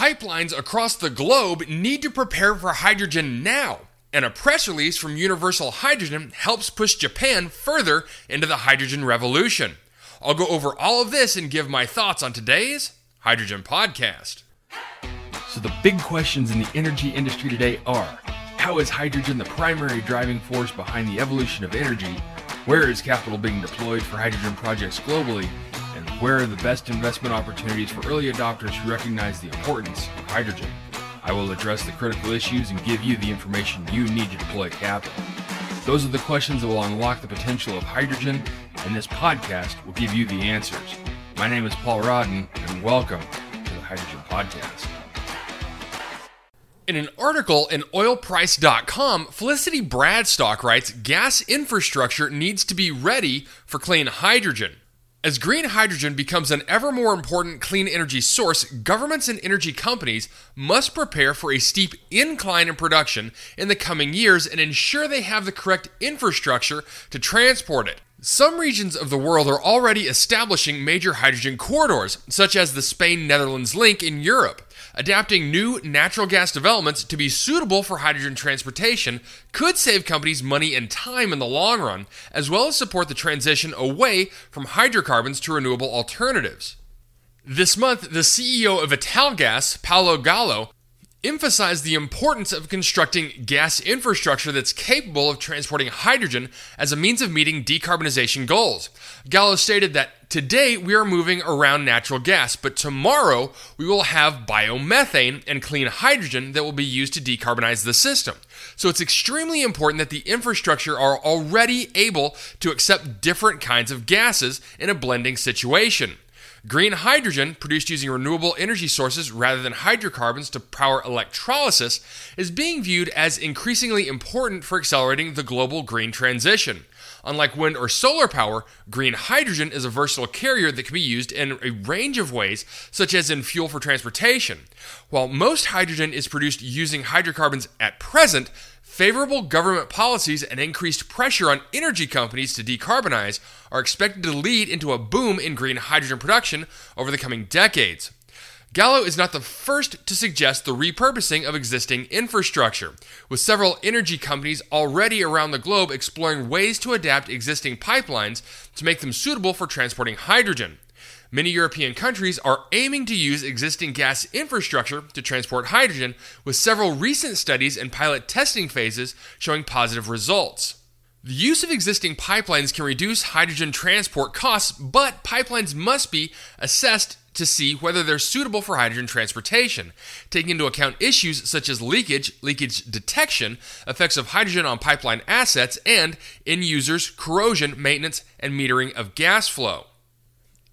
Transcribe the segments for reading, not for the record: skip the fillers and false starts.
pipelines across the globe need to prepare for hydrogen now, and a press release from Universal Hydrogen helps push Japan further into the hydrogen revolution. I'll go over all of this and give my thoughts on today's Hydrogen Podcast. So the big questions in the energy industry today are, how is hydrogen the primary driving force behind the evolution of energy? Where is capital being deployed for hydrogen projects globally? And where are the best investment opportunities for early adopters who recognize the importance of hydrogen? I will address the critical issues and give you the information you need to deploy capital. Those are the questions that will unlock the potential of hydrogen, and this podcast will give you the answers. My name is Paul Rodden, and welcome to the Hydrogen Podcast. In an article in oilprice.com, Felicity Bradstock writes, gas infrastructure needs to be ready for clean hydrogen. As green hydrogen becomes an ever more important clean energy source, governments and energy companies must prepare for a steep incline in production in the coming years and ensure they have the correct infrastructure to transport it. Some regions of the world are already establishing major hydrogen corridors, such as the Spain-Netherlands link in Europe. Adapting new natural gas developments to be suitable for hydrogen transportation could save companies money and time in the long run, as well as support the transition away from hydrocarbons to renewable alternatives. This month, the CEO of Italgas, Paolo Gallo, emphasized the importance of constructing gas infrastructure that's capable of transporting hydrogen as a means of meeting decarbonization goals. Gallo stated that today we are moving around natural gas, but tomorrow we will have biomethane and clean hydrogen that will be used to decarbonize the system. So it's extremely important that the infrastructure are already able to accept different kinds of gases in a blending situation. Green hydrogen, produced using renewable energy sources rather than hydrocarbons to power electrolysis, is being viewed as increasingly important for accelerating the global green transition. Unlike wind or solar power, green hydrogen is a versatile carrier that can be used in a range of ways, such as in fuel for transportation. While most hydrogen is produced using hydrocarbons at present, favorable government policies and increased pressure on energy companies to decarbonize are expected to lead into a boom in green hydrogen production over the coming decades. Gallo is not the first to suggest the repurposing of existing infrastructure, with several energy companies already around the globe exploring ways to adapt existing pipelines to make them suitable for transporting hydrogen. Many European countries are aiming to use existing gas infrastructure to transport hydrogen, with several recent studies and pilot testing phases showing positive results. The use of existing pipelines can reduce hydrogen transport costs, but pipelines must be assessed to see whether they're suitable for hydrogen transportation, taking into account issues such as leakage, leakage detection, effects of hydrogen on pipeline assets, and end users, corrosion, maintenance, and metering of gas flow.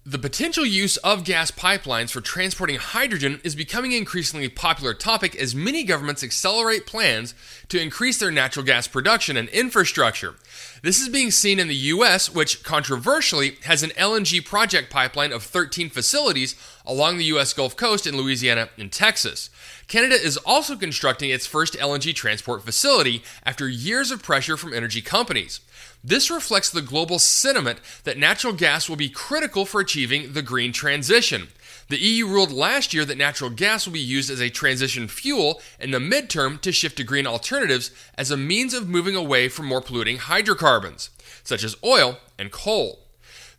The potential use of gas pipelines for transporting hydrogen is becoming an increasingly popular topic as many governments accelerate plans to increase their natural gas production and infrastructure. This is being seen in the U.S., which controversially has an LNG project pipeline of 13 facilities along the U.S. Gulf Coast in Louisiana and Texas. Canada is also constructing its first LNG transport facility after years of pressure from energy companies. This reflects the global sentiment that natural gas will be critical for achieving the green transition. The EU ruled last year that natural gas will be used as a transition fuel in the midterm to shift to green alternatives as a means of moving away from more polluting hydrocarbons, such as oil and coal.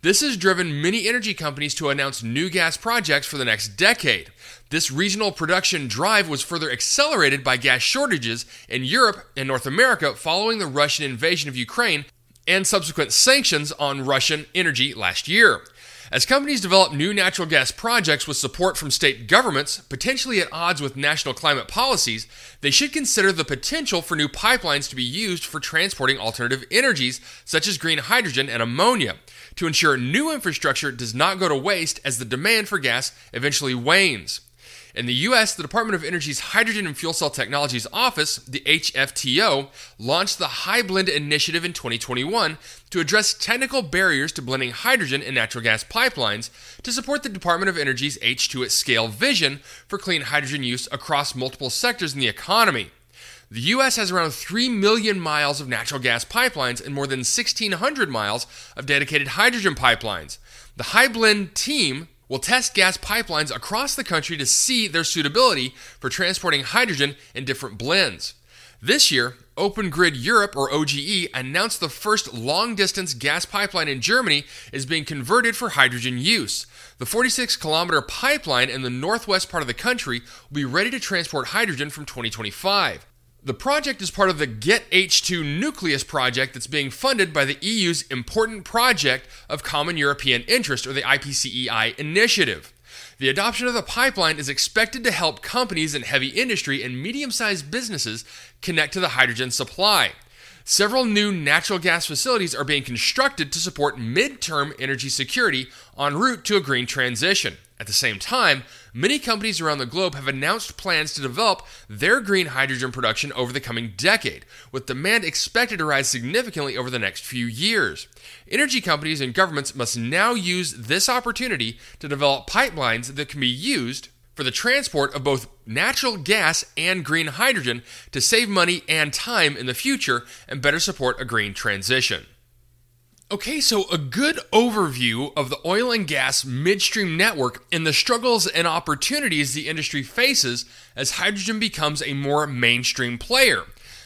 This has driven many energy companies to announce new gas projects for the next decade. This regional production drive was further accelerated by gas shortages in Europe and North America following the Russian invasion of Ukraine and subsequent sanctions on Russian energy last year. As companies develop new natural gas projects with support from state governments, potentially at odds with national climate policies, they should consider the potential for new pipelines to be used for transporting alternative energies, such as green hydrogen and ammonia, to ensure new infrastructure does not go to waste as the demand for gas eventually wanes. In the U.S., the Department of Energy's Hydrogen and Fuel Cell Technologies Office, the HFTO, launched the High Blend Initiative in 2021 to address technical barriers to blending hydrogen in natural gas pipelines to support the Department of Energy's H2 at Scale vision for clean hydrogen use across multiple sectors in the economy. The U.S. has around 3 million miles of natural gas pipelines and more than 1,600 miles of dedicated hydrogen pipelines. The High Blend team will test gas pipelines across the country to see their suitability for transporting hydrogen in different blends. This year, Open Grid Europe, or OGE, announced the first long-distance gas pipeline in Germany is being converted for hydrogen use. The 46-kilometer pipeline in the northwest part of the country will be ready to transport hydrogen from 2025. The project is part of the Get H2 Nucleus project that's being funded by the EU's Important Project of Common European Interest, or the IPCEI initiative. The adoption of the pipeline is expected to help companies in heavy industry and medium-sized businesses connect to the hydrogen supply. Several new natural gas facilities are being constructed to support midterm energy security en route to a green transition. At the same time, many companies around the globe have announced plans to develop their green hydrogen production over the coming decade, with demand expected to rise significantly over the next few years. Energy companies and governments must now use this opportunity to develop pipelines that can be used for the transport of both natural gas and green hydrogen to save money and time in the future and better support a green transition. Okay, so a good overview of the oil and gas midstream network and the struggles and opportunities the industry faces as hydrogen becomes a more mainstream player.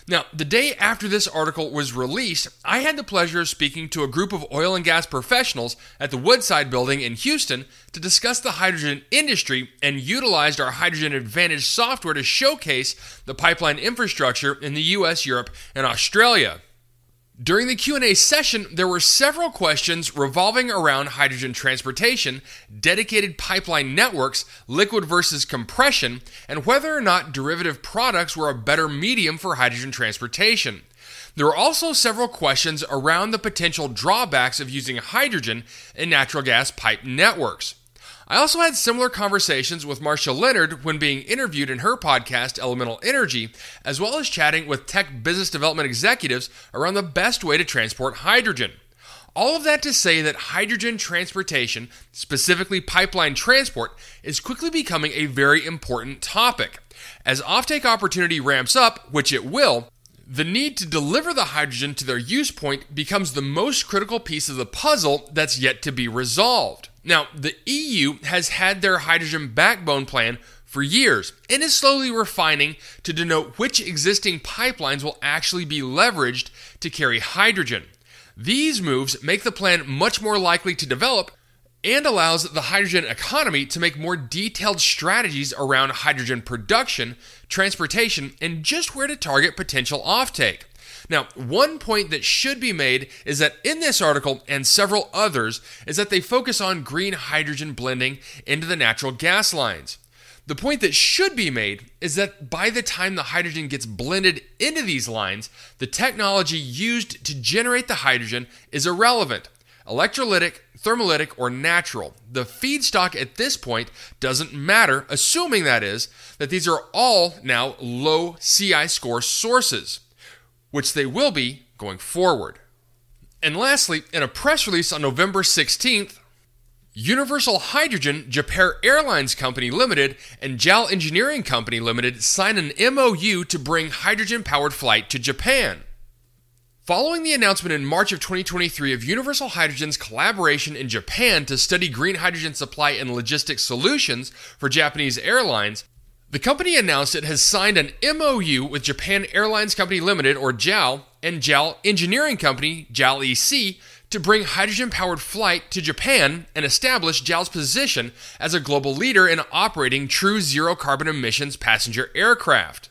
Now, the day after this article was released, I had the pleasure of speaking to a group of oil and gas professionals at the Woodside Building in Houston to discuss the hydrogen industry and utilized our Hydrogen Advantage software to showcase the pipeline infrastructure in the US, Europe, and Australia. During the Q&A session, there were several questions revolving around hydrogen transportation, dedicated pipeline networks, liquid versus compression, and whether or not derivative products were a better medium for hydrogen transportation. There were also several questions around the potential drawbacks of using hydrogen in natural gas pipe networks. I also had similar conversations with Marsha Leonard when being interviewed in her podcast, Elemental Energy, as well as chatting with tech business development executives around the best way to transport hydrogen. All of that to say that hydrogen transportation, specifically pipeline transport, is quickly becoming a very important topic. As offtake opportunity ramps up, which it will, the need to deliver the hydrogen to their use point becomes the most critical piece of the puzzle that's yet to be resolved. Now, the EU has had their hydrogen backbone plan for years and is slowly refining to denote which existing pipelines will actually be leveraged to carry hydrogen. These moves make the plan much more likely to develop and allows the hydrogen economy to make more detailed strategies around hydrogen production, transportation, and just where to target potential offtake. Now, one point that should be made is that in this article and several others is that they focus on green hydrogen blending into the natural gas lines. The point that should be made is that by the time the hydrogen gets blended into these lines, the technology used to generate the hydrogen is irrelevant. Electrolytic, thermolytic, or natural. The feedstock at this point doesn't matter, assuming that is, that these are all now low CI score sources, which they will be going forward. And lastly, in a press release on November 16th, Universal Hydrogen, Japan Airlines Company Limited, and JAL Engineering Company Limited sign an MOU to bring hydrogen-powered flight to Japan. Following the announcement in March of 2023 of Universal Hydrogen's collaboration in Japan to study green hydrogen supply and logistics solutions for Japanese airlines, the company announced it has signed an MOU with Japan Airlines Company Limited, or JAL, and JAL Engineering Company, JAL EC, to bring hydrogen-powered flight to Japan and establish JAL's position as a global leader in operating true zero-carbon emissions passenger aircraft.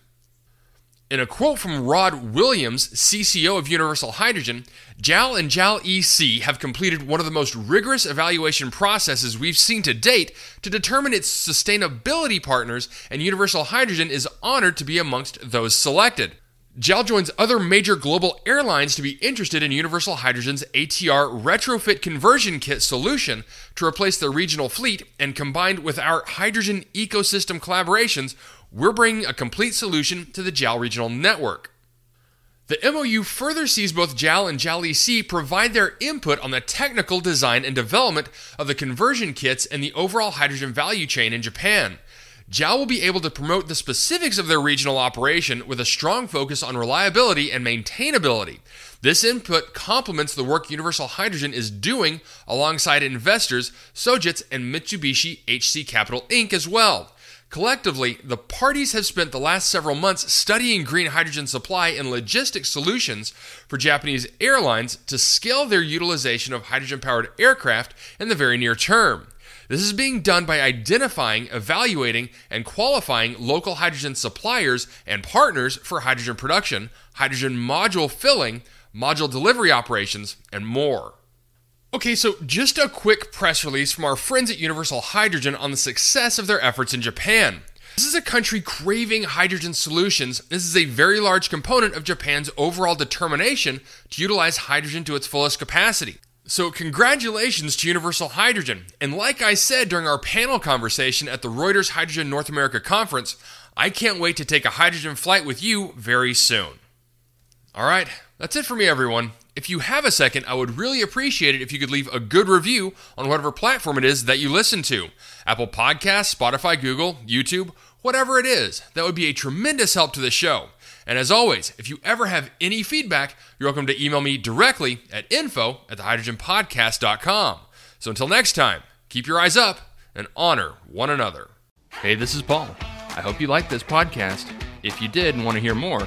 In a quote from Rod Williams, CCO of Universal Hydrogen, JAL and JAL-EC have completed one of the most rigorous evaluation processes we've seen to date to determine its sustainability partners, and Universal Hydrogen is honored to be amongst those selected. JAL joins other major global airlines to be interested in Universal Hydrogen's ATR retrofit conversion kit solution to replace their regional fleet, and combined with our hydrogen ecosystem collaborations, we're bringing a complete solution to the JAL regional network. The MOU further sees both JAL and JAL-EC provide their input on the technical design and development of the conversion kits and the overall hydrogen value chain in Japan. JAL will be able to promote the specifics of their regional operation with a strong focus on reliability and maintainability. This input complements the work Universal Hydrogen is doing alongside investors Sojitz and Mitsubishi HC Capital Inc. as well. Collectively, the parties have spent the last several months studying green hydrogen supply and logistics solutions for Japanese airlines to scale their utilization of hydrogen-powered aircraft in the very near term. This is being done by identifying, evaluating, and qualifying local hydrogen suppliers and partners for hydrogen production, hydrogen module filling, module delivery operations, and more. Okay, so just a quick press release from our friends at Universal Hydrogen on the success of their efforts in Japan. This is a country craving hydrogen solutions. This is a very large component of Japan's overall determination to utilize hydrogen to its fullest capacity. So congratulations to Universal Hydrogen. And like I said during our panel conversation at the Reuters Hydrogen North America Conference, I can't wait to take a hydrogen flight with you very soon. All right, that's it for me, everyone. If you have a second, I would really appreciate it if you could leave a good review on whatever platform it is that you listen to. Apple Podcasts, Spotify, Google, YouTube, whatever it is. That would be a tremendous help to the show. And as always, if you ever have any feedback, you're welcome to email me directly at info@thehydrogenpodcast.com. So until next time, keep your eyes up and honor one another. Hey, this is Paul. I hope you liked this podcast. If you did and want to hear more,